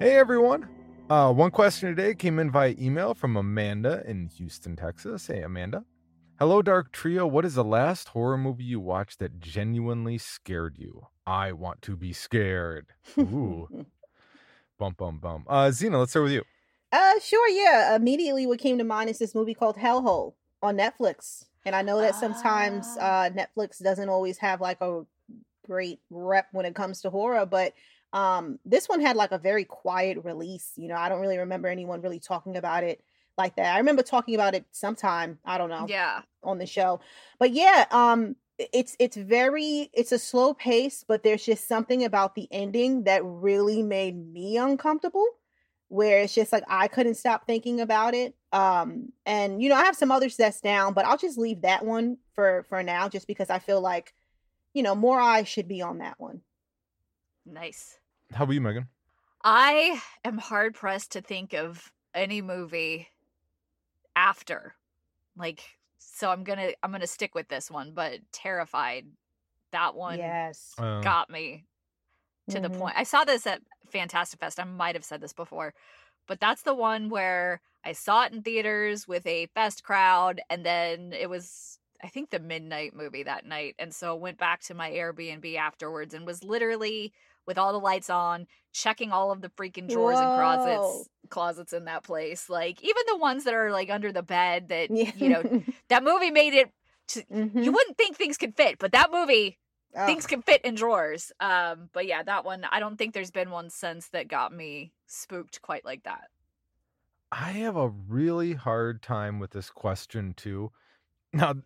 Hey, everyone. One question today came in via email from Amanda in Houston, Texas. Hey, Amanda. Hello, Dark Trio. What is the last horror movie you watched that genuinely scared you? I want to be scared. Ooh. Bum, bum, bum. Xena, let's start with you. Sure, yeah. Immediately what came to mind is this movie called Hellhole on Netflix. And I know that sometimes Netflix doesn't always have like a great rep when it comes to horror, but this one had like a very quiet release. You know, I don't really remember anyone really talking about it like that. I remember talking about it sometime, I don't know, on the show. But yeah, it's a slow pace, but there's just something about the ending that really made me uncomfortable, where it's just like I couldn't stop thinking about it. And you know, I have some others that's down, but I'll just leave that one for now, just because I feel like, you know, more eyes should be on that one. Nice. How about you, Megan? I am hard pressed to think of any movie after, like, so I'm gonna stick with this one, but Terrified, that one got me to the point. I saw this at Fantastic Fest. I might have said this before, but that's the one where I saw it in theaters with a fest crowd, and then it was, I think, the midnight movie that night, and so I went back to my Airbnb afterwards and was literally with all the lights on, checking all of the freaking drawers and closets in that place. Like, even the ones that are, like, under the bed that, you know, that movie made it, you wouldn't think things could fit, but that movie, things can fit in drawers. But yeah, that one, I don't think there's been one since that got me spooked quite like that. I have a really hard time with this question, too. Now,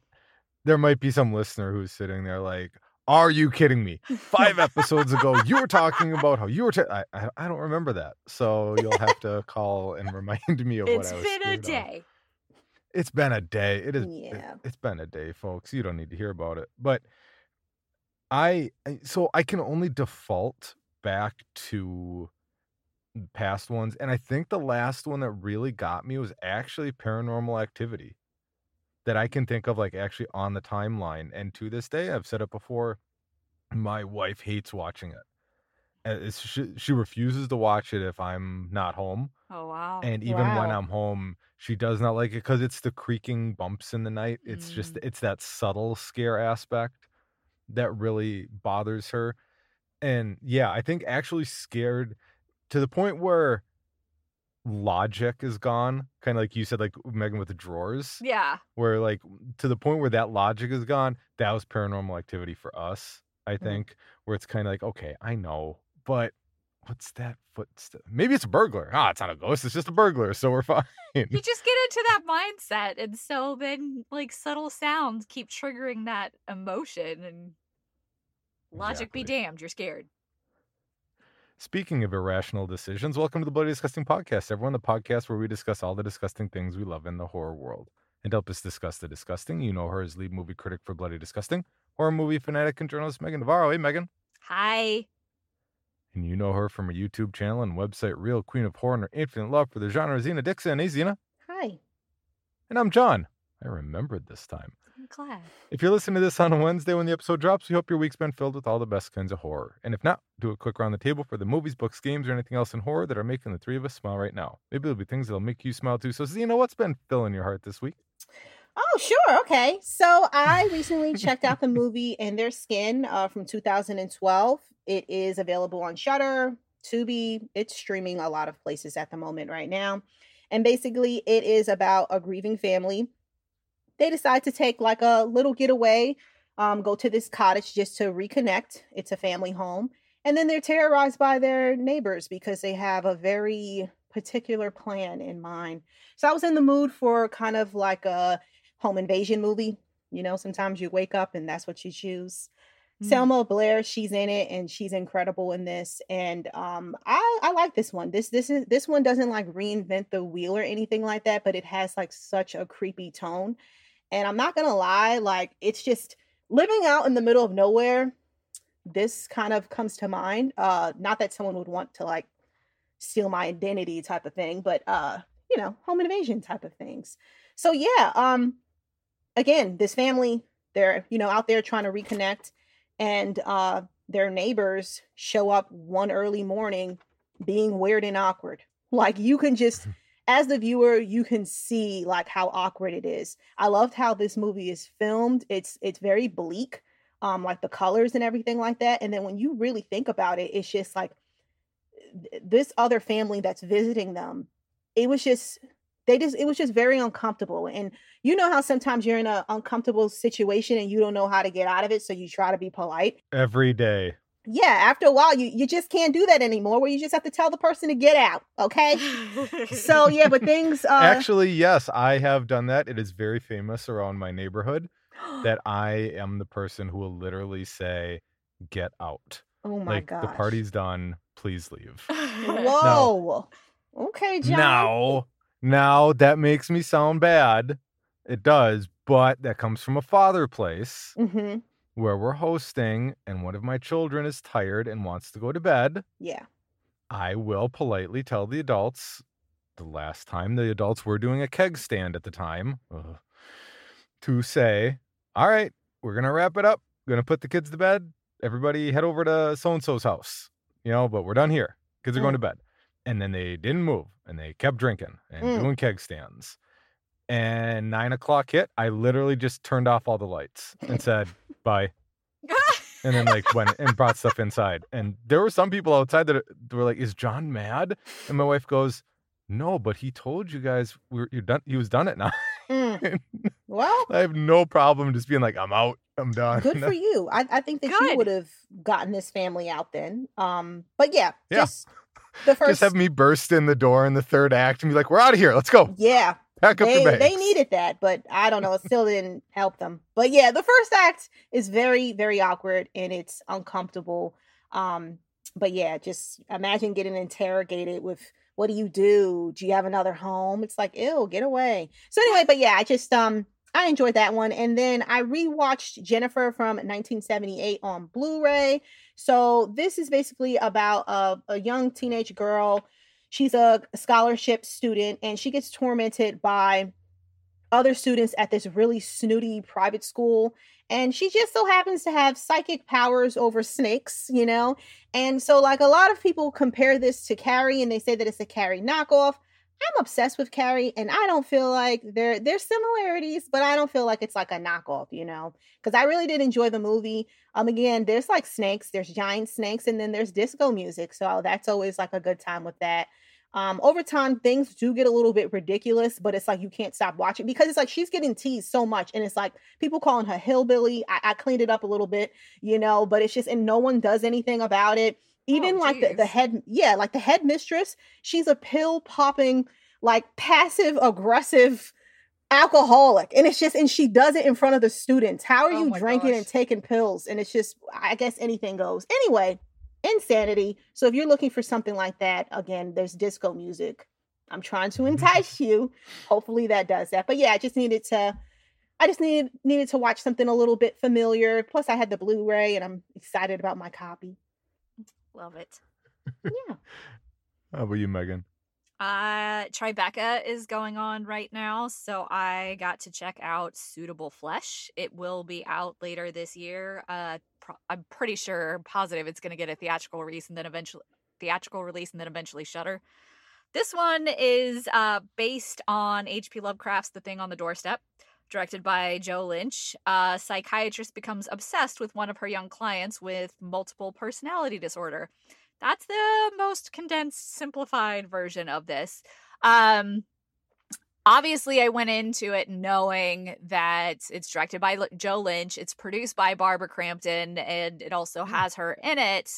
there might be some listener who's sitting there like, are you kidding me? 5 episodes ago, you were talking about how you were... I don't remember that. So you'll have to call and remind me of what I was doing. It's been a day. It's been a day. It is. Yeah. It's been a day, folks. You don't need to hear about it. But I can only default back to past ones. And I think the last one that really got me was actually Paranormal Activity. That I can think of, like, actually on the timeline. And to this day, I've said it before, my wife hates watching it. She refuses to watch it if I'm not home. Oh, wow. And even when I'm home, she does not like it because it's the creaking bumps in the night. It's just, it's that subtle scare aspect that really bothers her. And yeah, I think actually scared to the point where logic is gone, kind of like you said, like Megan with the drawers, where, like, to the point where that logic is gone, that was Paranormal Activity for us, I think, where it's kind of like, okay, I know, but what's that footstep? Maybe it's a burglar. It's not a ghost, it's just a burglar, so we're fine. You just get into that mindset, and so then, like, subtle sounds keep triggering that emotion, and logic be damned, you're scared. Speaking of irrational decisions, welcome to the Bloody Disgusting Podcast, everyone. The podcast where we discuss all the disgusting things we love in the horror world. And to help us discuss the disgusting, you know her as lead movie critic for Bloody Disgusting, horror movie fanatic and journalist Megan Navarro. Hey, Megan. Hi. And you know her from her YouTube channel and website, Real Queen of Horror, and her infinite love for the genre, Xena Dixon. Hey, Xena. Hi. And I'm John. I remembered this time. I'm glad. If you're listening to this on a Wednesday when the episode drops, we hope your week's been filled with all the best kinds of horror. And if not, do a quick round the table for the movies, books, games, or anything else in horror that are making the three of us smile right now. Maybe there'll be things that'll make you smile too. So, Xena, what's been filling your heart this week? Oh, sure. Okay. So I recently checked out the movie In Their Skin from 2012. It is available on Shudder, Tubi. It's streaming a lot of places at the moment right now. And basically, it is about a grieving family. They decide to take, like, a little getaway, go to this cottage just to reconnect. It's a family home. And then they're terrorized by their neighbors because they have a very particular plan in mind. So I was in the mood for kind of like a home invasion movie. You know, sometimes you wake up and that's what you choose. Selma Blair, she's in it and she's incredible in this. And I like this one. This one doesn't, like, reinvent the wheel or anything like that, but it has, like, such a creepy tone. And I'm not going to lie, like, it's just living out in the middle of nowhere. This kind of comes to mind. Not that someone would want to, like, steal my identity type of thing, but, you know, home invasion type of things. So, yeah, again, this family, they're, you know, out there trying to reconnect, and their neighbors show up one early morning being weird and awkward. Like, you can just, as the viewer, you can see like how awkward it is. I loved how this movie is filmed. It's very bleak, like the colors and everything like that. And then when you really think about it, it's just like this other family that's visiting them. It was just, it was just very uncomfortable. And you know how sometimes you're in an uncomfortable situation and you don't know how to get out of it. So you try to be polite every day. Yeah, after a while, you just can't do that anymore, where you just have to tell the person to get out, okay? So, yeah, but things... Actually, yes, I have done that. It is very famous around my neighborhood that I am the person who will literally say, get out. Oh, my gosh. The party's done. Please leave. Whoa. Now, okay, John. Now, that makes me sound bad. It does, but that comes from a father place. Mm-hmm. Where we're hosting and one of my children is tired and wants to go to bed. Yeah. I will politely tell the adults. The last time the adults were doing a keg stand at the time, to say, all right, we're going to wrap it up. Going to put the kids to bed. Everybody head over to so-and-so's house, but we're done here. Kids are going to bed. And then they didn't move and they kept drinking and doing keg stands. And 9 o'clock hit. I literally just turned off all the lights and said, bye. And then went and brought stuff inside. And there were some people outside that were like, is John mad? And my wife goes, no, but he told you guys you're done. He was done at 9. Well, I have no problem just being like, I'm out. I'm done. Good for you. I think that you would have gotten this family out then. But yeah. Just have me burst in the door in the third act and be like, we're out of here. Let's go. Yeah. They needed that, but I don't know. It still didn't help them. But yeah, the first act is very, very awkward and it's uncomfortable. But yeah, just imagine getting interrogated with, what do you do? Do you have another home? It's like, ew, get away. So anyway, but yeah, I just, I enjoyed that one. And then I rewatched Jennifer from 1978 on Blu-ray. So this is basically about a young teenage girl. She's a scholarship student and she gets tormented by other students at this really snooty private school. And she just so happens to have psychic powers over snakes, And so a lot of people compare this to Carrie and they say that it's a Carrie knockoff. I'm obsessed with Carrie and I don't feel like there's similarities, but I don't feel like it's like a knockoff, because I really did enjoy the movie. Again, there's snakes, there's giant snakes, and then there's disco music. So that's always a good time with that. Over time, things do get a little bit ridiculous, but it's you can't stop watching because it's she's getting teased so much. And it's people calling her hillbilly. I cleaned it up a little bit, but it's just, and no one does anything about it. Even the headmistress, she's a pill popping, passive aggressive alcoholic. And it's just, and she does it in front of the students. How are you drinking and taking pills? And it's just, I guess anything goes. Anyway, insanity. So if you're looking for something like that, again, there's disco music. I'm trying to entice you. Hopefully that does that. But yeah, I just needed to watch something a little bit familiar. Plus I had the Blu-ray and I'm excited about my copy. Love it. Yeah. How about you, Megan? Tribeca is going on right now, so I got to check out Suitable Flesh. It will be out later this year. I'm pretty sure, positive, it's going to get a theatrical release and then eventually Shudder. This one is based on H.P. Lovecraft's The Thing on the Doorstep, directed by Joe Lynch. A psychiatrist becomes obsessed with one of her young clients with multiple personality disorder. That's the most condensed, simplified version of this. Obviously, I went into it knowing that it's directed by Joe Lynch, it's produced by Barbara Crampton, and it also has her in it.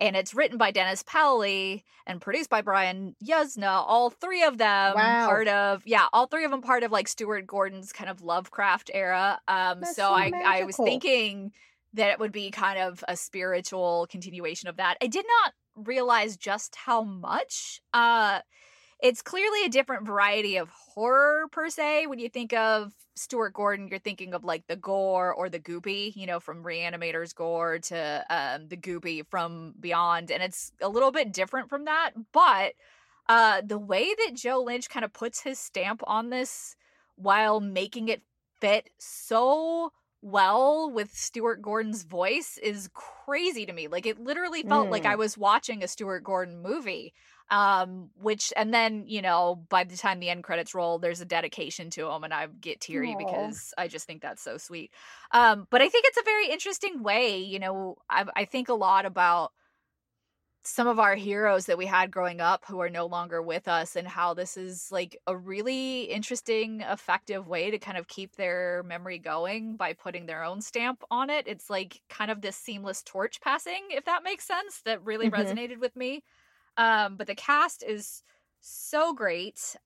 And it's written by Dennis Pauley and produced by Brian Yuzna. All three of them part of Stuart Gordon's kind of Lovecraft era. I was thinking that it would be kind of a spiritual continuation of that. I did not realize just how much. It's clearly a different variety of horror, per se. When you think of Stuart Gordon, you're thinking of the gore or the goopy, from Reanimator's gore to the goopy from Beyond. And it's a little bit different from that. But the way that Joe Lynch kind of puts his stamp on this while making it fit so well with Stuart Gordon's voice is crazy to me. Like, it literally felt like I was watching a Stuart Gordon movie. Which, and then, you know, by the time the end credits roll, there's a dedication to him, and I get teary because I just think that's so sweet. But I think it's a very interesting way, you know, I think a lot about some of our heroes that we had growing up who are no longer with us, and how this is like a really interesting, effective way to kind of keep their memory going by putting their own stamp on it. It's like kind of this seamless torch passing, if that makes sense, that really resonated with me. But the cast is so great.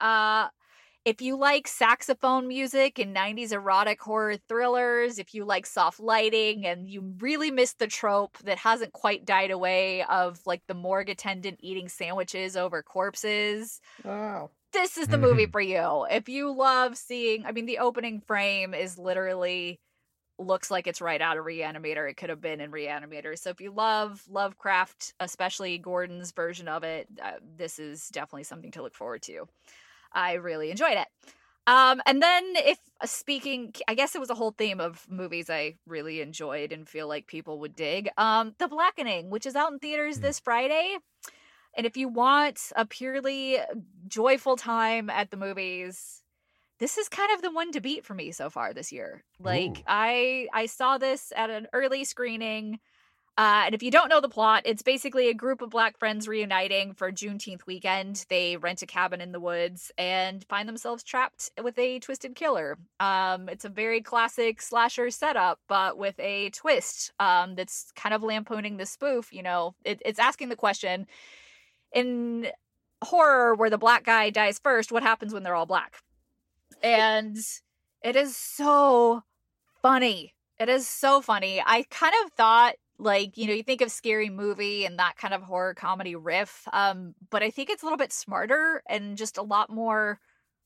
If you like saxophone music and 90s erotic horror thrillers, if you like soft lighting and you really miss the trope that hasn't quite died away of like the morgue attendant eating sandwiches over corpses, this is the movie for you. If you love seeing, I mean, the opening frame is literally looks like it's right out of Reanimator. It could have been in Reanimator. So if you love Lovecraft, especially Gordon's version of it, this is definitely something to look forward to. I really enjoyed it. And then if speaking, I guess it was a whole theme of movies I really enjoyed and feel like people would dig. The Blackening, which is out in theaters this Friday. And if you want a purely joyful time at the movies, this is kind of the one to beat for me so far this year. Like, I saw this at an early screening. And if you don't know the plot, it's basically a group of Black friends reuniting for Juneteenth weekend. They rent a cabin in the woods and find themselves trapped with a twisted killer. It's a very classic slasher setup, but with a twist that's kind of lampooning the spoof. You know, it's asking the question, in horror where the Black guy dies first, what happens when they're all Black? And it is so funny. It is so funny. I kind of thought, like, you know, you think of Scary Movie and that kind of horror comedy riff, but I think it's a little bit smarter and just a lot more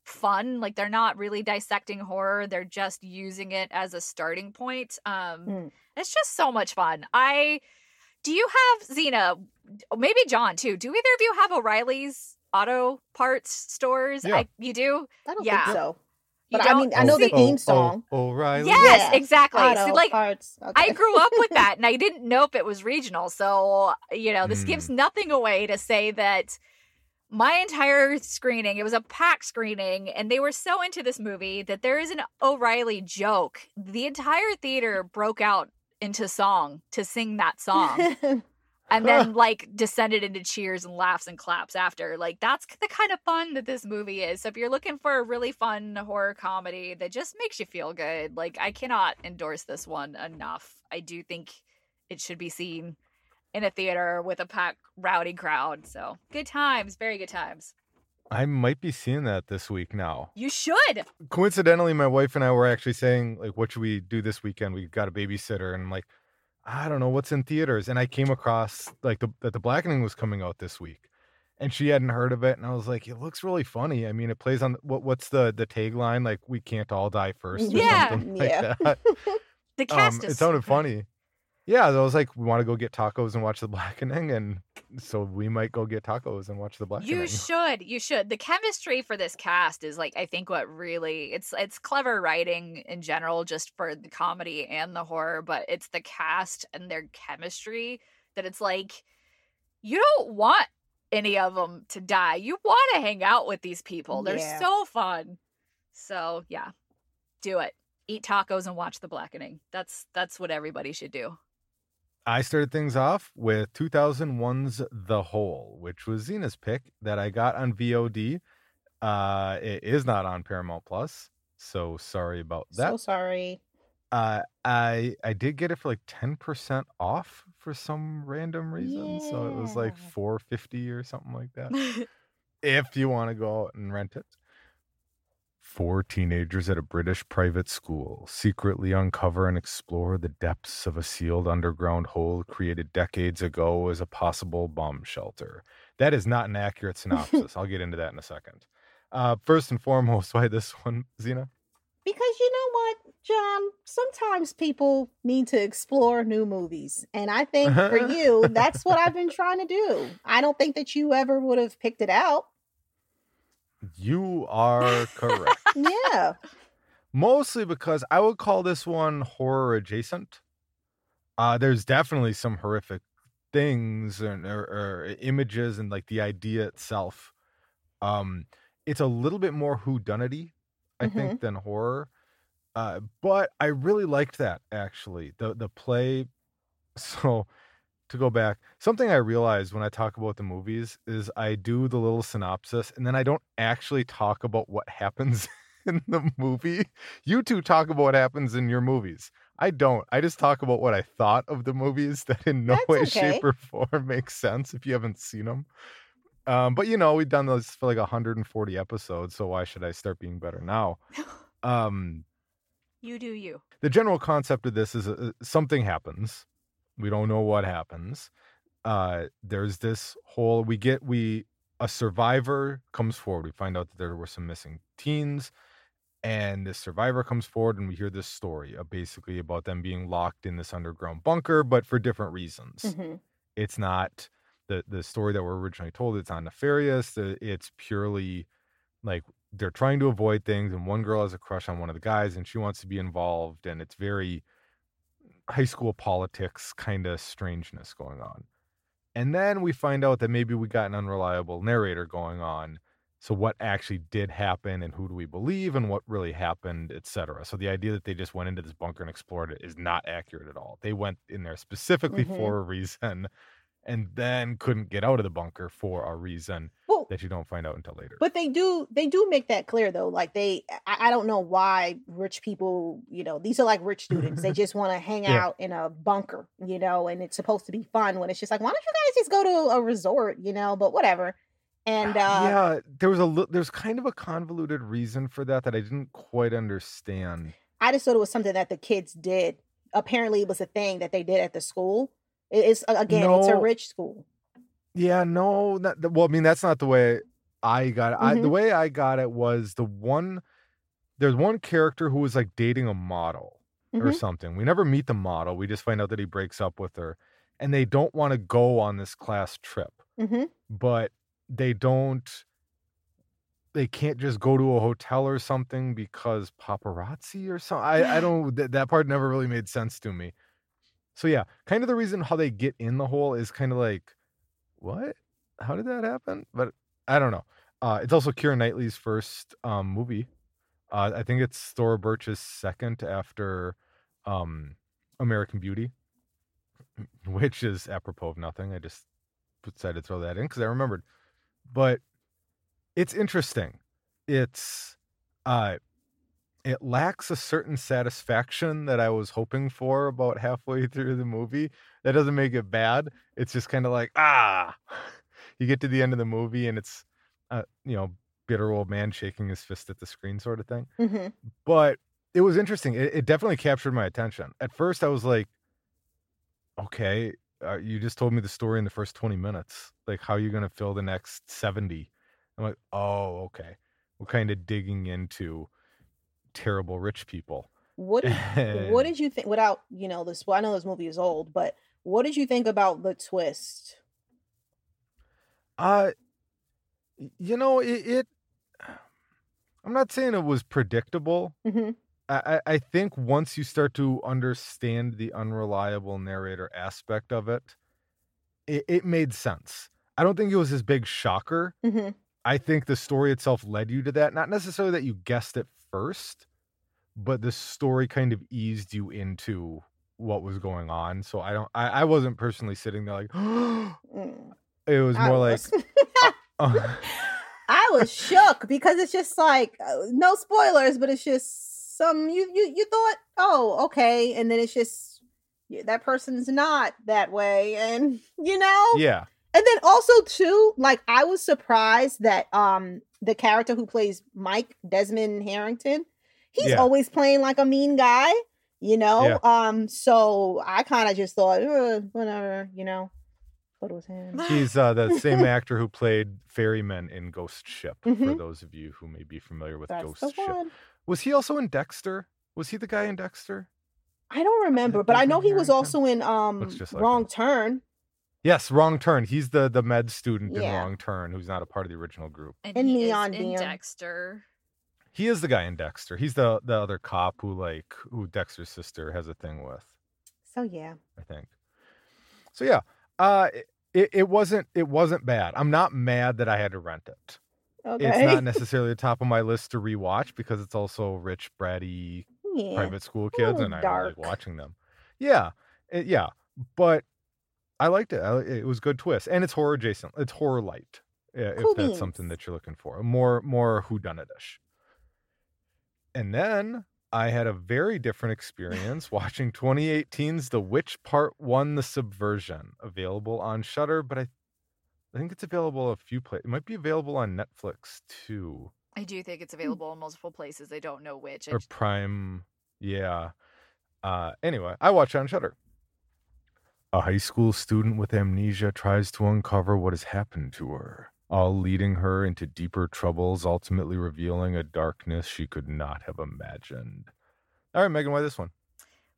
fun. Like, they're not really dissecting horror. They're just using it as a starting point. It's just so much fun. Do you have, Xena, maybe John too, do either of you have O'Reilly's auto parts stores? Yeah. You do? I don't think so. But I mean, I know the theme song. O'Reilly. Yes, yeah. Exactly. Auto, so, like, parts. Okay. I grew up with that, and I didn't know if it was regional. So, you know, this gives nothing away to say that my entire screening, it was a packed screening, and they were so into this movie that there is an O'Reilly joke. The entire theater broke out into song to sing that song. And then, like, descended into cheers and laughs and claps after. Like, that's the kind of fun that this movie is. So if you're looking for a really fun horror comedy that just makes you feel good, like, I cannot endorse this one enough. I do think it should be seen in a theater with a packed, rowdy crowd. So good times, very good times. I might be seeing that this week now. You should. Coincidentally, my wife and I were actually saying, like, what should we do this weekend? We've got a babysitter. And I'm like, I don't know what's in theaters. And I came across like that The Blackening was coming out this week, and she hadn't heard of it. And I was like, it looks really funny. I mean, it plays on what's the tagline? Like, we can't all die first or something like that. The cast is... It sounded funny. Yeah, I was like, we want to go get tacos and watch The Blackening. And so we might go get tacos and watch The Blackening. You should. You should. The chemistry for this cast is, like, I think what really... It's clever writing in general, just for the comedy and the horror. But it's the cast and their chemistry that it's like, you don't want any of them to die. You want to hang out with these people. They're so fun. So, yeah. Do it. Eat tacos and watch The Blackening. That's what everybody should do. I started things off with 2001's The Hole, which was Xena's pick that I got on VOD. It is not on Paramount Plus, so sorry about that. So sorry. I did get it for like 10% off for some random reason, so it was like $4.50 or something like that. If you want to go out and rent it. Four teenagers at a British private school secretly uncover and explore the depths of a sealed underground hole created decades ago as a possible bomb shelter. That is not an accurate synopsis. I'll get into that in a second. First and foremost, why this one, Xena? Because you know what, John? Sometimes people need to explore new movies. And I think for you, that's what I've been trying to do. I don't think that you ever would have picked it out. You are correct. Yeah. mostly because I would call this one horror adjacent. There's definitely some horrific things and or images and like the idea itself. It's a little bit more whodunity, I think, than horror. But I really liked that, actually, the play. So to go back, something I realized when I talk about the movies is I do the little synopsis and then I don't actually talk about what happens in the movie. You two talk about what happens in your movies. I don't. I just talk about what I thought of the movies that in no way, shape, or form makes sense if you haven't seen them. But, you know, we've done those for like 140 episodes, so why should I start being better now? You do you. The general concept of this is something happens. We don't know what happens. There's this whole, a survivor comes forward. We find out that there were some missing teens, and this survivor comes forward and we hear this story basically about them being locked in this underground bunker, but for different reasons. It's not... The story that we're originally told, it's not nefarious. It's purely like they're trying to avoid things. And one girl has a crush on one of the guys and she wants to be involved. And it's very high school politics kind of strangeness going on. And then we find out that maybe we got an unreliable narrator going on. So what actually did happen and who do we believe and what really happened, etc. So the idea that they just went into this bunker and explored it is not accurate at all. They went in there specifically for a reason, and then couldn't get out of the bunker for a reason that you don't find out until later. But they do make that clear, though. Like, I don't know why rich people, you know, these are like rich students. They just want to hang out in a bunker, you know, and it's supposed to be fun when it's just like, why don't you guys just go to a resort, you know, but whatever. And yeah, there's kind of a convoluted reason for that I didn't quite understand. I just thought it was something that the kids did. Apparently it was a thing that they did at the school. It's it's a rich school. Yeah, no. Well, I mean, that's not the way I got it. The way I got it was there's one character who was like dating a model or something. We never meet the model. We just find out that he breaks up with her and they don't want to go on this class trip, but they can't just go to a hotel or something because paparazzi or something. I don't, that part never really made sense to me. So yeah, kind of the reason how they get in the hole is kind of like, what? How did that happen? But I don't know. It's also Keira Knightley's first movie. I think it's Thora Birch's second after American Beauty, which is apropos of nothing. I just decided to throw that in because I remembered. But it's interesting. It lacks a certain satisfaction that I was hoping for about halfway through the movie. That doesn't make it bad. It's just kind of like, you get to the end of the movie and it's, bitter old man shaking his fist at the screen sort of thing. But it was interesting. It definitely captured my attention. At first I was like, okay, you just told me the story in the first 20 minutes. Like, how are you going to fill the next 70? I'm like, oh, okay. We're kind of digging into terrible rich people. What did you think, without, you know, this, well, I know this movie is old, but what did you think about the twist? I'm not saying it was predictable. I think once you start to understand the unreliable narrator aspect of it, it made sense. I don't think it was this big shocker. I think the story itself led you to that. Not necessarily that you guessed it first, but the story kind of eased you into what was going on. So I wasn't personally sitting there like, it was more like, I was shook because it's just like, no spoilers, but it's just some, you thought, oh, okay. And then it's just, that person's not that way. And you know? Yeah. And then also too, like, I was surprised that, the character who plays Mike, Desmond Harrington, he's always playing like a mean guy, you know? Yeah. So I kind of just thought, whatever, you know, but it was him. He's the same actor who played Ferryman in Ghost Ship, for those of you who may be familiar with Ghost Ship. Was he also in Dexter? Was he the guy in Dexter? I don't remember, but I know he was also in Wrong Turn. Yes, Wrong Turn. He's the med student in Wrong Turn who's not a part of the original group. And he is in Dexter. He is the guy in Dexter. He's the other cop who Dexter's sister has a thing with. So yeah, I think. So yeah, it wasn't bad. I'm not mad that I had to rent it. Okay. It's not necessarily the top of my list to rewatch because it's also rich, bratty, private school kids, and dark. I don't like watching them. Yeah, but I liked it. It was a good twist, and it's horror adjacent. It's horror light, if that's something that you're looking for. More whodunit-ish. And then I had a very different experience watching 2018's The Witch Part 1: The Subversion, available on Shudder, but I think it's available a few places. It might be available on Netflix too. I do think it's available in multiple places. I don't know which. Or Prime. Yeah. Anyway, I watch it on Shudder. A high school student with amnesia tries to uncover what has happened to her, all leading her into deeper troubles, ultimately revealing a darkness she could not have imagined. All right, Megan, why this one?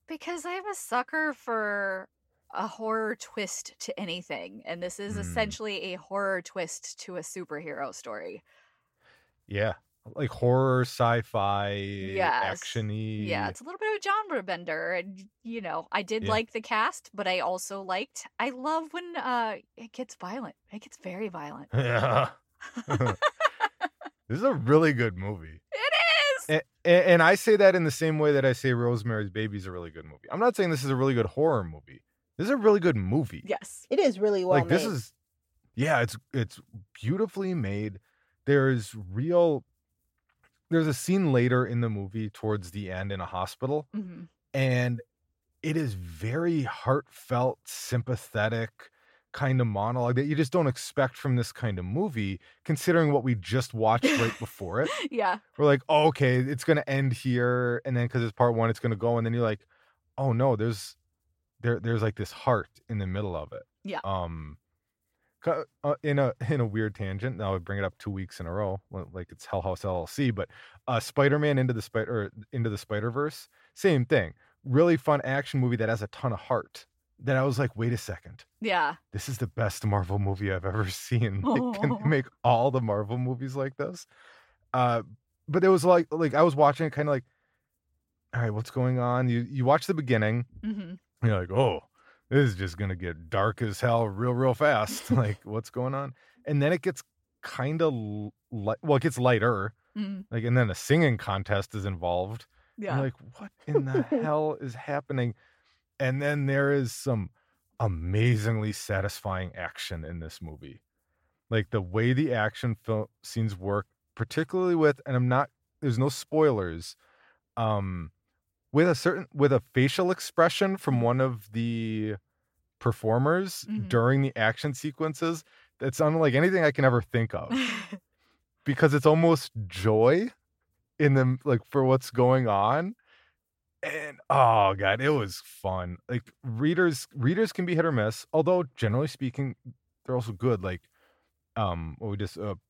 Because I'm a sucker for a horror twist to anything, and this is essentially a horror twist to a superhero story. Yeah, like horror, sci-fi, action-y. Yeah, it's a little bit of a genre bender, and I did like the cast, but I also I love when it gets violent. It gets very violent. Yeah. This is a really good movie. It is! And I say that in the same way that I say Rosemary's Baby is a really good movie. I'm not saying this is a really good horror movie. This is a really good movie. Yes. It is really well made. This is, it's beautifully made. There's a scene later in the movie towards the end in a hospital. Mm-hmm. And it is very heartfelt, sympathetic kind of monologue that you just don't expect from this kind of movie, considering what we just watched right before it. Yeah. We're like, oh, okay, it's going to end here. And then because it's part one, it's going to go. And then you're like, oh no, there's like this heart in the middle of it. Yeah. In a weird tangent, now I bring it up 2 weeks in a row, like it's Hell House LLC, but Spider-Man Into the Spider-Verse, same thing. Really fun action movie that has a ton of heart. That I was like, wait a second. Yeah. This is the best Marvel movie I've ever seen. Like, can they make all the Marvel movies like this? But it was like I was watching it kind of like, all right, what's going on? You watch the beginning. Mm-hmm. You're like, oh, this is just going to get dark as hell real, real fast. Like, what's going on? And then it gets kind of it gets lighter. Mm. Like, and then a singing contest is involved. Yeah. You're like, what in the hell is happening? And then there is some amazingly satisfying action in this movie. Like, the way the action scenes work, particularly with, and there's no spoilers, with a facial expression from one of the performers during the action sequences that's unlike anything I can ever think of, because it's almost joy in them, like, for what's going on. And oh god, it was fun. Like, readers can be hit or miss, although generally speaking they're also good. Like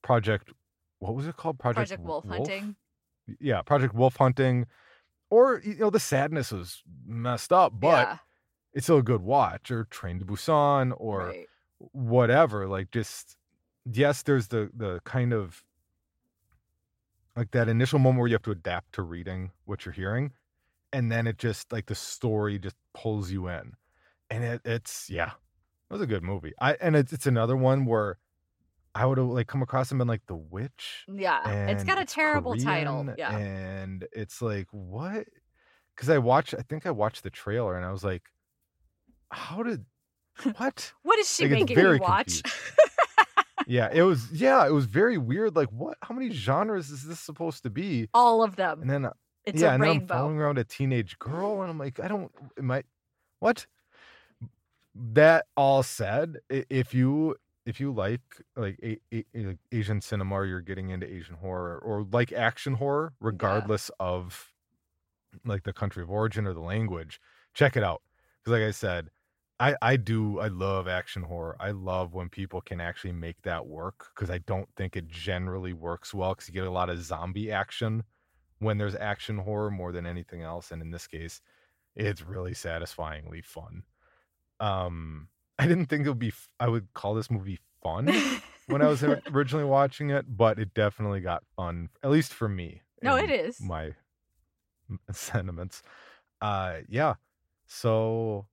Project Wolf Hunting. Yeah, Project Wolf Hunting. Or, the sadness was messed up, but it's still a good watch. Or Train to Busan, or whatever. Like, just, yes, there's the kind of, like, that initial moment where you have to adapt to reading what you're hearing. And then it just, like, the story just pulls you in. And it was a good movie. It's another one where I would have come across and been like, The Witch. Yeah, it's got a terrible title. Yeah, and it's like, what? Because I think I watched the trailer and I was like, how did what? What is she making me watch? It was very weird. Like, what? How many genres is this supposed to be? All of them. And then it's a rainbow. And then I'm following around a teenage girl, and I'm like, what? That all said, if you like Asian cinema, or you're getting into Asian horror, or like action horror, regardless of like the country of origin or the language, check it out. Because like I said, I love action horror. I love when people can actually make that work, because I don't think it generally works well, because you get a lot of zombie action when there's action horror more than anything else. And in this case, it's really satisfyingly fun. I didn't think I would call this movie fun when I was originally watching it, but it definitely got fun, at least for me. No, it is. My sentiments. Yeah. So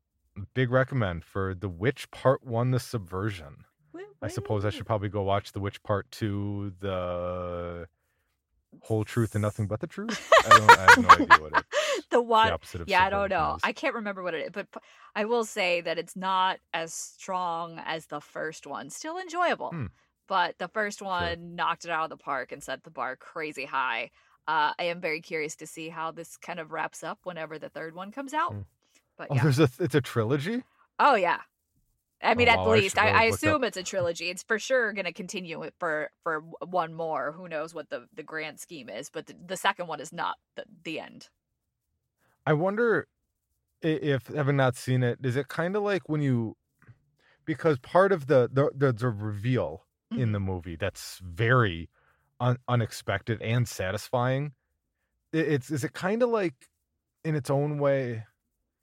big recommend for The Witch Part 1, The Subversion. I suppose I should probably go watch The Witch Part 2, The Whole Truth and Nothing But the Truth. I have no idea what it is. I don't know. Is. I can't remember what it is, but I will say that it's not as strong as the first one. Still enjoyable, but the first one knocked it out of the park and set the bar crazy high. I am very curious to see how this kind of wraps up whenever the third one comes out. But yeah. It's a trilogy? Oh, yeah. I mean, at least I assume it's a trilogy. It's for sure going to continue it for one more. Who knows what the grand scheme is, but the second one is not the end. I wonder if, having not seen it, is it kind of like when you, because part of the reveal in the movie that's very unexpected and satisfying. Is it kind of like in its own way?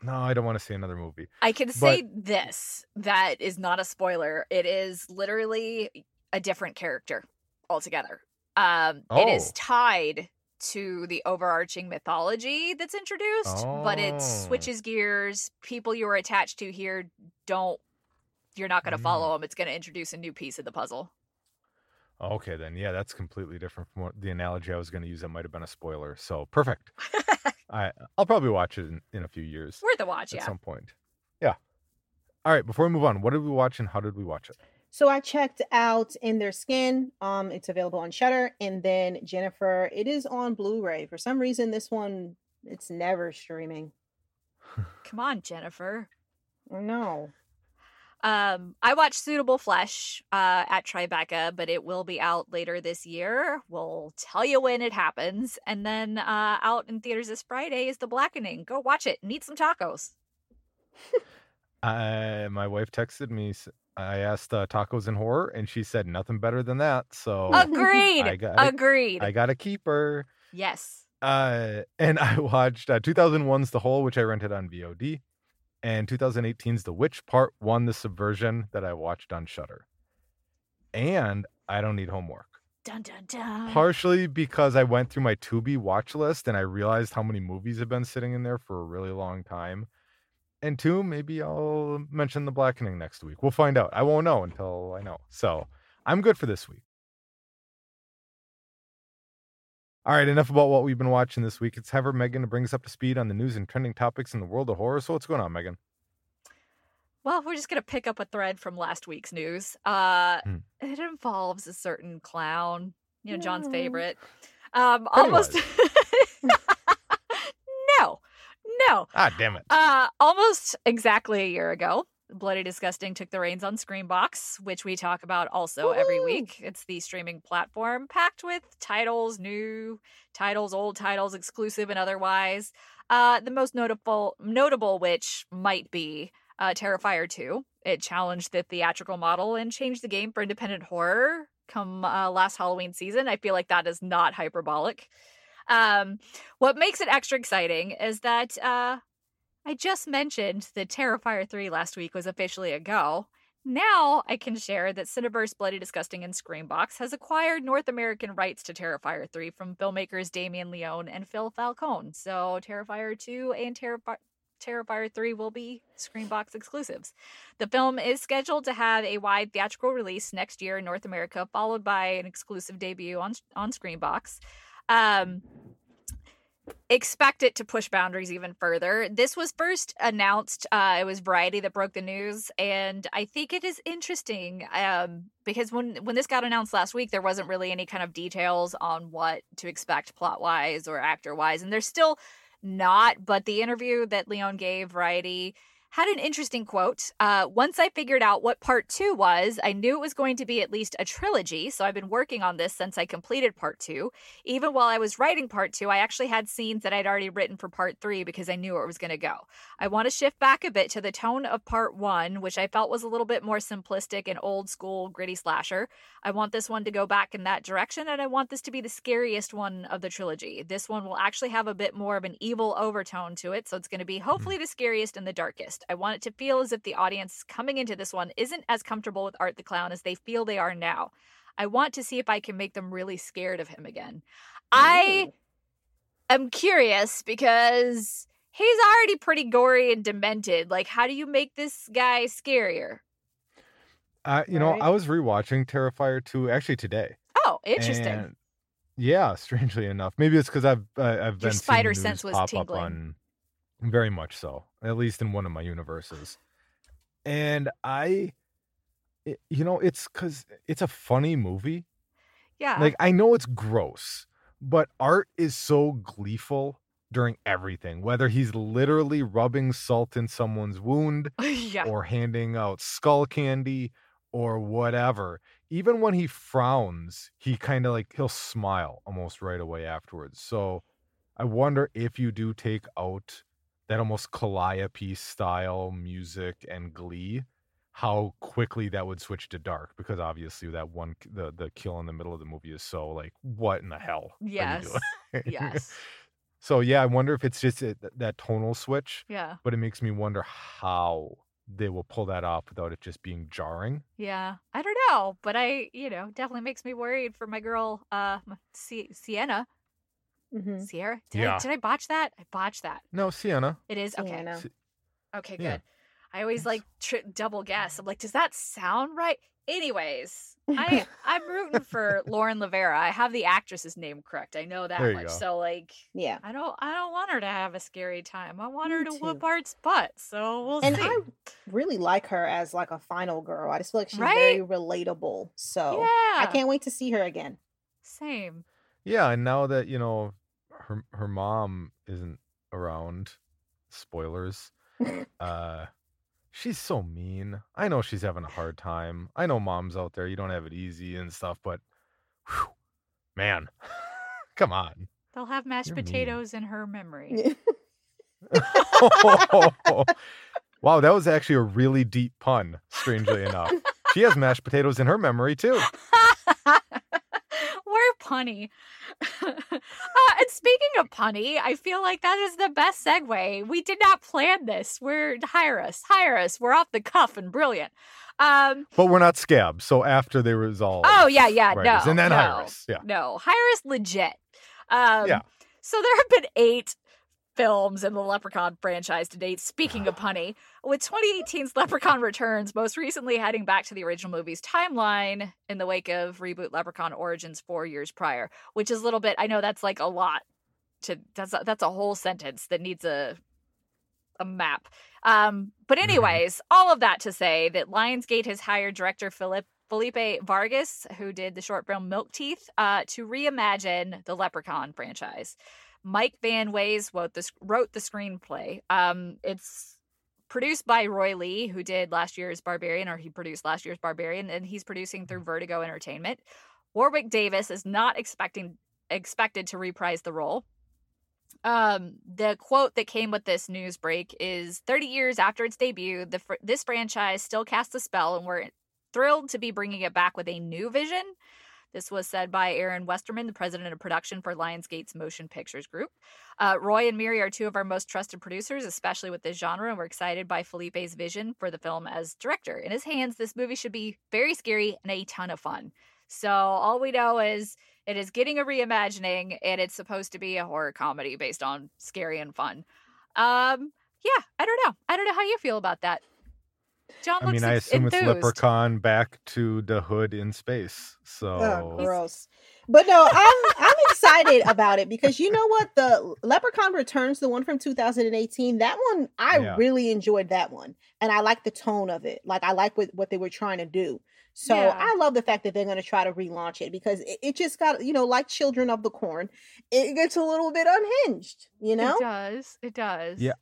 No, I don't want to see another movie. I can say this. That is not a spoiler. It is literally a different character altogether. It is tied to the overarching mythology that's introduced, but it switches gears. People you are attached to here you're not going to follow them. It's going to introduce a new piece of the puzzle. Okay, then. Yeah, that's completely different from what the analogy I was going to use. That might have been a spoiler. So perfect. I'll probably watch it in a few years. Worth a watch, at some point. Yeah. All right, before we move on, what did we watch and how did we watch it? So I checked out In Their Skin. It's available on Shudder. And then Jennifer, it is on Blu-ray. For some reason, this one, it's never streaming. Come on, Jennifer. No. I watched Suitable Flesh at Tribeca, but it will be out later this year. We'll tell you when it happens. And then out in theaters this Friday is The Blackening. Go watch it and eat some tacos. My wife texted me. I asked tacos and horror, and she said nothing better than that. So agreed. I got a keeper. Yes. And I watched 2001's The Hole, which I rented on VOD. And 2018's The Witch Part 1, The Subversion, that I watched on Shudder. And I don't need homework. Dun, dun, dun. Partially because I went through my Tubi watch list and I realized how many movies have been sitting in there for a really long time. And two, maybe I'll mention The Blackening next week. We'll find out. I won't know until I know. So I'm good for this week. All right, enough about what we've been watching this week. It's Heather Megan to bring us up to speed on the news and trending topics in the world of horror. So what's going on, Megan? Well, we're just going to pick up a thread from last week's news. It involves a certain clown, John's favorite. Almost. No. Ah, damn it. Almost exactly a year ago, Bloody Disgusting took the reins on Screenbox, which we talk about also every week. It's the streaming platform packed with titles, new titles, old titles, exclusive and otherwise. The most notable which might be Terrifier 2. It challenged the theatrical model and changed the game for independent horror come last Halloween season. I feel like that is not hyperbolic. What makes it extra exciting is that... I just mentioned that Terrifier 3 last week was officially a go. Now I can share that Cineverse, Bloody Disgusting, and Screambox has acquired North American rights to Terrifier 3 from filmmakers Damien Leone and Phil Falcone. So Terrifier 2 and Terrifier 3 will be Screambox exclusives. The film is scheduled to have a wide theatrical release next year in North America, followed by an exclusive debut on Screambox. Expect it to push boundaries even further. This was first announced. It was Variety that broke the news, and I think it is interesting because when this got announced last week, there wasn't really any kind of details on what to expect plot-wise or actor-wise, and there's still not, but the interview that Leon gave Variety had an interesting quote. Once I figured out what part 2 was, I knew it was going to be at least a trilogy, so I've been working on this since I completed part 2. Even while I was writing part 2, I actually had scenes that I'd already written for part 3 because I knew where it was going to go. I want to shift back a bit to the tone of part 1, which I felt was a little bit more simplistic and old school gritty slasher. I want this one to go back in that direction, and I want this to be the scariest one of the trilogy. This one will actually have a bit more of an evil overtone to it, so it's going to be hopefully the scariest and the darkest. I want it to feel as if the audience coming into this one isn't as comfortable with Art the Clown as they feel they are now. I want to see if I can make them really scared of him again. I am curious because he's already pretty gory and demented. Like, how do you make this guy scarier? You know, I was rewatching Terrifier 2 actually today. Oh, interesting. And yeah, strangely enough, maybe it's because I've been spider sense was tingling. Very much so, at least in one of my universes. And it's because it's a funny movie. Yeah, like I know it's gross, but art is so gleeful during everything, whether he's literally rubbing salt in someone's wound yeah. or handing out skull candy or whatever. Even when he frowns, he kind of he'll smile almost right away afterwards. So I wonder if you do take out that almost Calliope style music and glee, how quickly that would switch to dark, because obviously that one, the kill in the middle of the movie is so what in the hell? Yes. Are you doing? Yes. So, yeah, I wonder if it's just that tonal switch. Yeah. But it makes me wonder how they will pull that off without it just being jarring. Yeah. I don't know. But definitely makes me worried for my girl, Sienna. Mm-hmm. Sierra? Did I botch that? I botched that. No, Sienna. It is? Okay. Okay, good. Yeah. I always double guess. I'm like, does that sound right? Anyways, I'm rooting for Lauren Lavera. I have the actress's name correct. I know that much. Go. So yeah, I don't want her to have a scary time. I want her to whoop Art's butt. So we'll see. And I really like her as a final girl. I just feel like she's very relatable. So yeah. I can't wait to see her again. Same. Yeah, and now that her mom isn't around, spoilers. She's so mean. I know she's having a hard time. I know moms out there, you don't have it easy and stuff, but whew, man, come on. They'll have mashed potatoes mean. In her memory. Wow, that was actually a really deep pun, strangely enough. She has mashed potatoes in her memory, too. We're punny. And speaking of punny, I feel like that is the best segue. We did not plan this. We're hire us. We're off the cuff and brilliant. But we're not scabs. So after they resolve. Oh yeah, writers, no. And then hire us. Yeah, no, hire us legit. Yeah. So there have been 8 films in the Leprechaun franchise to date. Speaking of punny, with 2018's Leprechaun Returns, most recently heading back to the original movie's timeline in the wake of reboot Leprechaun Origins 4 years prior, which is a little bit. I know that's a lot. That's a whole sentence that needs a map. But anyways, all of that to say that Lionsgate has hired director Felipe Vargas, who did the short film Milk Teeth, to reimagine the Leprechaun franchise. Mike Van Ways wrote the screenplay. It's produced by Roy Lee, who did last year's Barbarian, or he produced last year's Barbarian, and he's producing through Vertigo Entertainment. Warwick Davis is not expected to reprise the role. The quote that came with this news break is, 30 years after its debut, this franchise still casts a spell, and we're thrilled to be bringing it back with a new vision. This was said by Aaron Westerman, the president of production for Lionsgate's Motion Pictures Group. Roy and Miri are two of our most trusted producers, especially with this genre, and we're excited by Felipe's vision for the film as director. In his hands, this movie should be very scary and a ton of fun. So all we know is it is getting a reimagining, and it's supposed to be a horror comedy based on scary and fun. Yeah, I don't know. I don't know how you feel about that. John looks I assume enthused. It's Leprechaun back to the hood in space. So gross. But no, I'm excited about it because you know what? The Leprechaun Returns, the one from 2018, that one, I really enjoyed that one. And I like the tone of it. I like what they were trying to do. So yeah. I love the fact that they're going to try to relaunch it because it just got, like Children of the Corn, it gets a little bit unhinged, It does. It does. Yeah.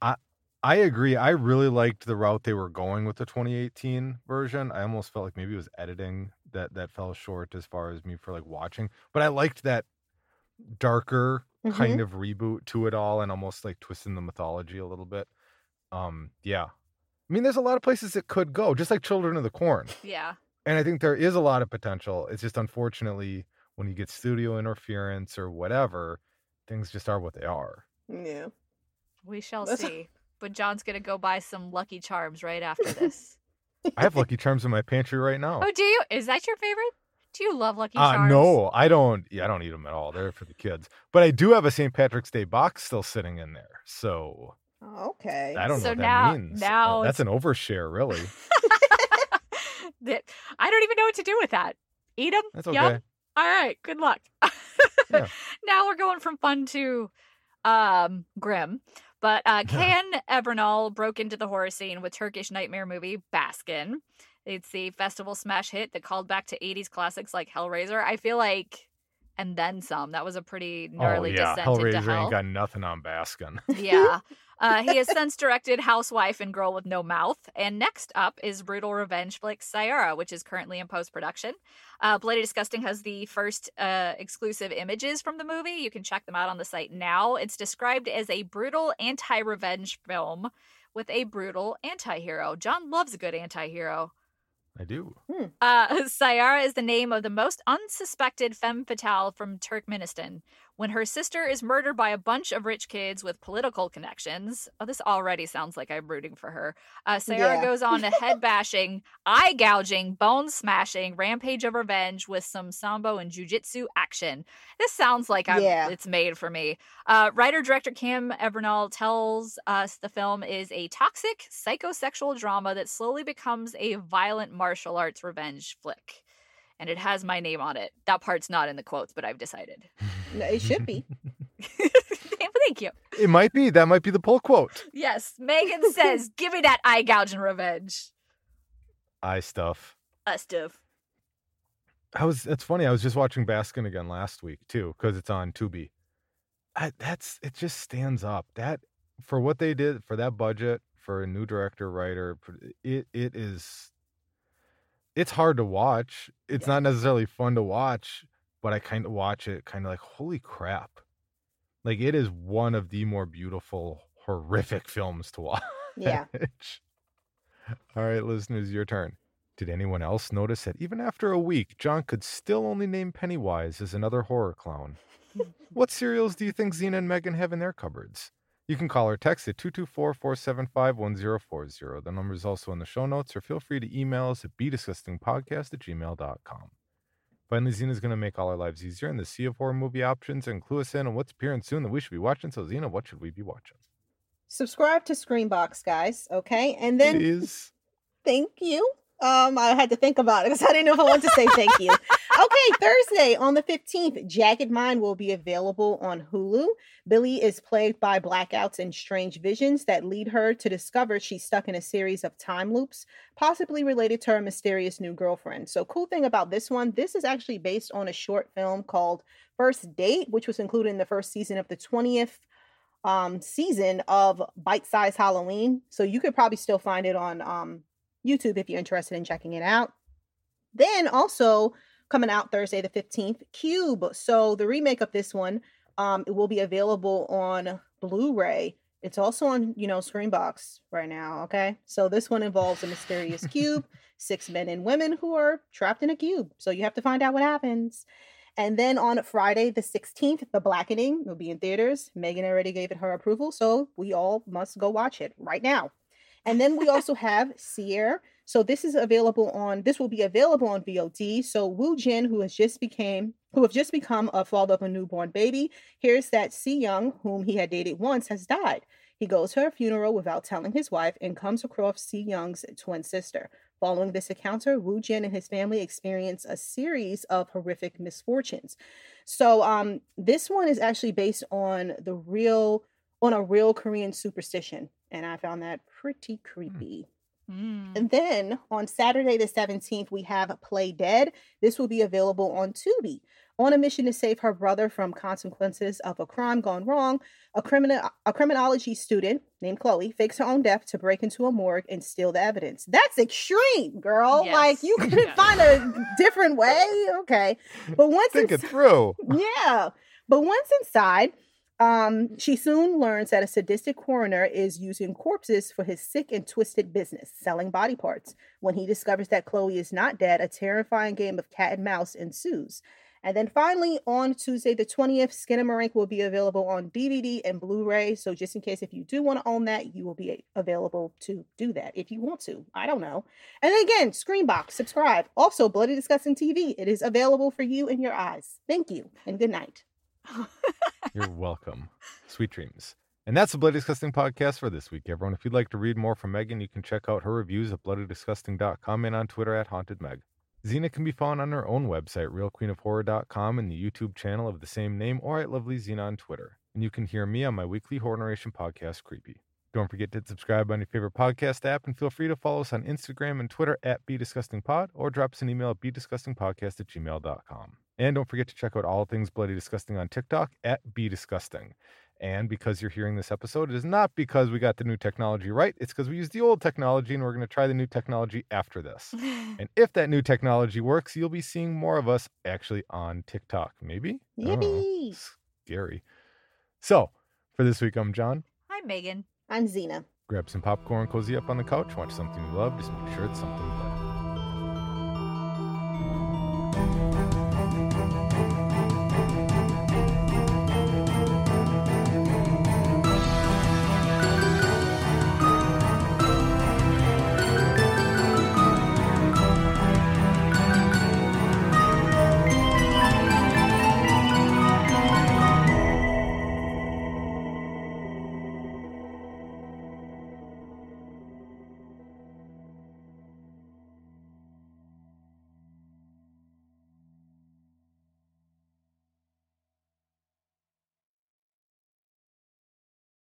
I agree. I really liked the route they were going with the 2018 version. I almost felt like maybe it was editing that fell short as far as me for watching. But I liked that darker kind of reboot to it all and almost twisting the mythology a little bit. Yeah. There's a lot of places it could go, just like Children of the Corn. Yeah. And I think there is a lot of potential. It's just unfortunately when you get studio interference or whatever, things just are what they are. Yeah. We shall see. But John's going to go buy some Lucky Charms right after this. I have Lucky Charms in my pantry right now. Oh, do you? Is that your favorite? Do you love Lucky Charms? No, I don't. Yeah, I don't eat them at all. They're for the kids. But I do have a St. Patrick's Day box still sitting in there. So okay, I don't know what that means. Now that's an overshare, really. I don't even know what to do with that. Eat them. That's okay. Yum. All right. Good luck. Yeah. Now we're going from fun to grim. But Can Evrenal broke into the horror scene with Turkish nightmare movie Baskin. It's the festival smash hit that called back to 80s classics like Hellraiser. I feel like, and then some. That was a pretty gnarly descent into hell. Hellraiser ain't got nothing on Baskin. Yeah. He has since directed Housewife and Girl with No Mouth. And next up is brutal revenge flick Sayara, which is currently in post-production. Bloody Disgusting has the first exclusive images from the movie. You can check them out on the site now. It's described as a brutal anti-revenge film with a brutal anti-hero. John loves a good anti-hero. I do. Sayara is the name of the most unsuspected femme fatale from Turkmenistan. When her sister is murdered by a bunch of rich kids with political connections. Oh, this already sounds like I'm rooting for her. Sayara goes on a head bashing, eye gouging, bone smashing rampage of revenge with some sambo and jujitsu action. This sounds like it's made for me. Writer-director Cam Evrenal tells us the film is a toxic psychosexual drama that slowly becomes a violent martial arts revenge flick. And it has my name on it. That part's not in the quotes, but I've decided. No, it should be. Thank you. It might be. That might be the pull quote. Yes. Megan says, give me that eye gouge and revenge. Eye stuff. Us stuff. That's funny. I was just watching Baskin again last week, too, because it's on Tubi. It just stands up. That, for what they did, for that budget, for a new director, writer, it is... It's hard to watch. It's not necessarily fun to watch, but I kind of watch it kind of like, holy crap. Like, it is one of the more beautiful, horrific films to watch. Yeah. All right, listeners, your turn. Did anyone else notice that even after a week, John could still only name Pennywise as another horror clown? What cereals do you think Xena and Megan have in their cupboards? You can call or text at 224-475-1040. The number is also in the show notes, or feel free to email us at bedisgustingpodcast@gmail.com. Finally, Xena's going to make all our lives easier in the sea of horror movie options and clue us in on what's appearing soon that we should be watching. So, Xena, what should we be watching? Subscribe to Screenbox, guys, okay? And then... Please. Thank you. I had to think about it because I didn't know if I wanted to say thank you. Okay, Thursday on the 15th, Jagged Mind will be available on Hulu. Billy is plagued by blackouts and strange visions that lead her to discover she's stuck in a series of time loops, possibly related to her mysterious new girlfriend. So cool thing about this one, this is actually based on a short film called First Date, which was included in the first season of the 20th season of Bite Size Halloween. So you could probably still find it on YouTube if you're interested in checking it out. Then also... coming out Thursday the 15th, Cube. So the remake of this one, it will be available on Blu-ray. It's also on, Screenbox right now, okay? So this one involves a mysterious cube, 6 men and women who are trapped in a cube. So you have to find out what happens. And then on Friday the 16th, The Blackening will be in theaters. Megan already gave it her approval, so we all must go watch it right now. And then we also have Sayara. So this will be available on VOD. So Woo Jin, who has just become a father of a newborn baby, hears that Si Young, whom he had dated once, has died. He goes to her funeral without telling his wife and comes across Si Young's twin sister. Following this encounter, Woo Jin and his family experience a series of horrific misfortunes. So this one is actually based on a real Korean superstition, and I found that pretty creepy. And then on Saturday the 17th, we have Play Dead. This will be available on Tubi. On a mission to save her brother from consequences of a crime gone wrong, a criminology student named Chloe fakes her own death to break into a morgue and steal the evidence. That's extreme, girl. Yes. Like, you couldn't find a different way? Okay. But once it through. Yeah. But once inside... she soon learns that a sadistic coroner is using corpses for his sick and twisted business, selling body parts. When he discovers that Chloe is not dead, a terrifying game of cat and mouse ensues. And then finally, on Tuesday, the 20th, Skinamarink will be available on DVD and Blu-ray. So just in case if you do want to own that, you will be available to do that if you want to. I don't know. And then again, Screenbox, subscribe. Also, Bloody Disgusting TV. It is available for you and your eyes. Thank you, and good night. You're welcome. Sweet dreams. And that's the Bloody Disgusting podcast for this week, everyone. If you'd like to read more from Megan, you can check out her reviews at bloodydisgusting.com and on Twitter at hauntedmeg. Xena can be found on her own website, realqueenofhorror.com, and the YouTube channel of the same name, or at Lovely Xena on Twitter. And you can hear me on my weekly horror narration podcast, Creepy. Don't forget to subscribe on your favorite podcast app, and feel free to follow us on Instagram and Twitter at BeDisgustingPod, or drop us an email at BeDisgustingPodcast@gmail.com. And don't forget to check out all things Bloody Disgusting on TikTok at BeDisgusting. And because you're hearing this episode, it is not because we got the new technology right. It's because we used the old technology, and we're going to try the new technology after this. And if that new technology works, you'll be seeing more of us actually on TikTok. Maybe? Yippee! Scary. So, for this week, I'm John. I'm Megan. I'm Xena. Grab some popcorn, cozy up on the couch, watch something you love. Just make sure it's something you love.